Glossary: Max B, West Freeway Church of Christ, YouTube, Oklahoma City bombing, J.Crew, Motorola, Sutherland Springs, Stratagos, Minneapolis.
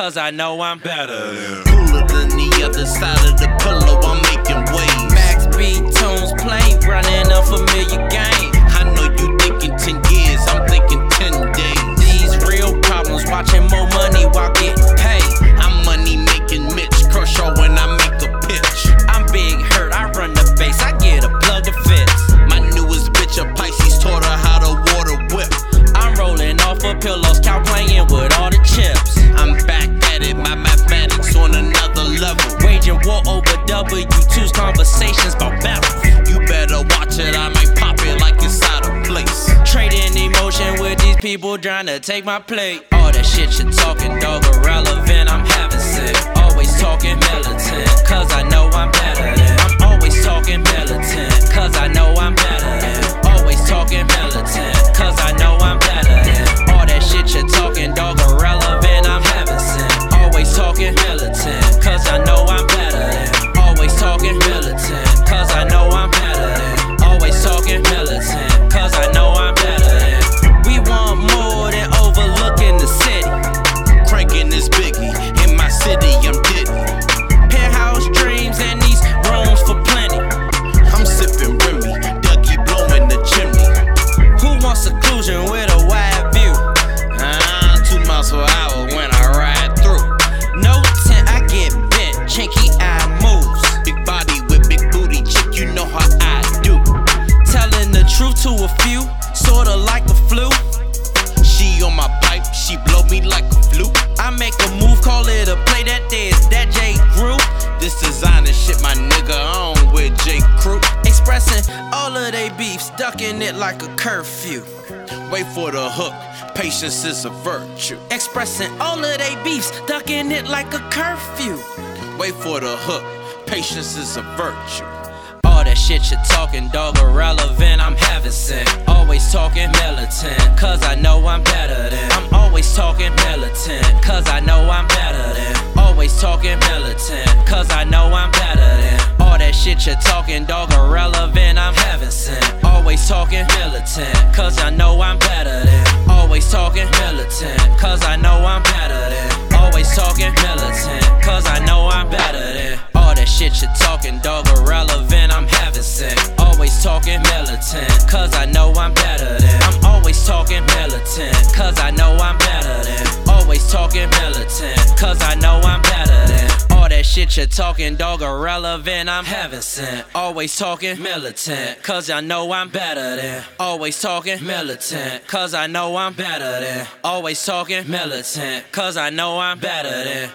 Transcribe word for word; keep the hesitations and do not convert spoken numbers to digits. cause I know I'm better than. Cooler than the other side of the pillow, I'm making waves. Max B tunes playing, running a familiar game. I know you thinking ten years, I'm thinking ten days. These real problems, watching more money while getting paid. I'm money making Mitch Kershaw when I make a pitch. I'm big hurt, I run the base, I get a plug to fits. My newest bitch a Pisces, taught her how to water whip. I'm rolling off of pillows, cow playing with all the chips. I'm back at it, my mathematics on another level. Waging war over W two's, conversations about battle. You better watch it, I might pop it like it's out of place. Trading emotion with these people trying to take my plate. All that shit you're talking, dog, irrelevant, I'm having sick. Always talking militant, cause I know I'm better than. I'm always talking militant, cause I know I'm better than. Always talking militant, cause I know I'm better than. All that shit you're talking, dog, irrelevant, I'm having sick. Always talking militant, cause I know I'm better than. Always talking militant, cause I know I'm better than. Always talking militant, cause I know I'm better than. We want more than overlooking the city. Cranking this biggie, in my city I'm Diddy. Penthouse dreams and these rooms for plenty. I'm sipping Remy, Dougie blowing the chimney. Who wants seclusion with a wide view? Ah, uh, two miles per hour when I ride through. No tent, I get bent, chinky eye moves. Big body with big booty, chick, you know how I do. Telling the truth to a few, sorta like the flu. She on my pipe, she blow me like a flute. I make a move, call it a play, that day is that J.Crew. This designer shit, my nigga, I don't wear J.Crew. Expressing all of they beef, stuck in it like a curfew. Wait for the hook, patience is a virtue. Expressing all of they beef, stuck in it like a curfew. Wait for the hook, patience is a virtue. All that shit you're talking, dog, irrelevant, I'm having sick. Always talking militant, cause I know I'm better than. I'm always talking militant, cause I know I'm better than. Always talking militant, cause I know I'm better than. All that shit you're talking, dog, irrelevant, I'm having sick. Always talking militant, cause I know I'm better than. Always talking militant, cause I know I'm better than. Always talking militant, cause I know I'm better than. All that shit you're talking, dog, irrelevant, I'm having sick. Always talking militant, cause I know I'm better than. I'm always talking militant, cause I know I'm better than. Always talking militant, cause I know I'm better than. All that shit you're talking, dog, irrelevant, I'm having sick. Always talking militant, cause I know I'm better than. Always talking militant, cause I know I'm better than. Always talking militant, cause I know I'm better than.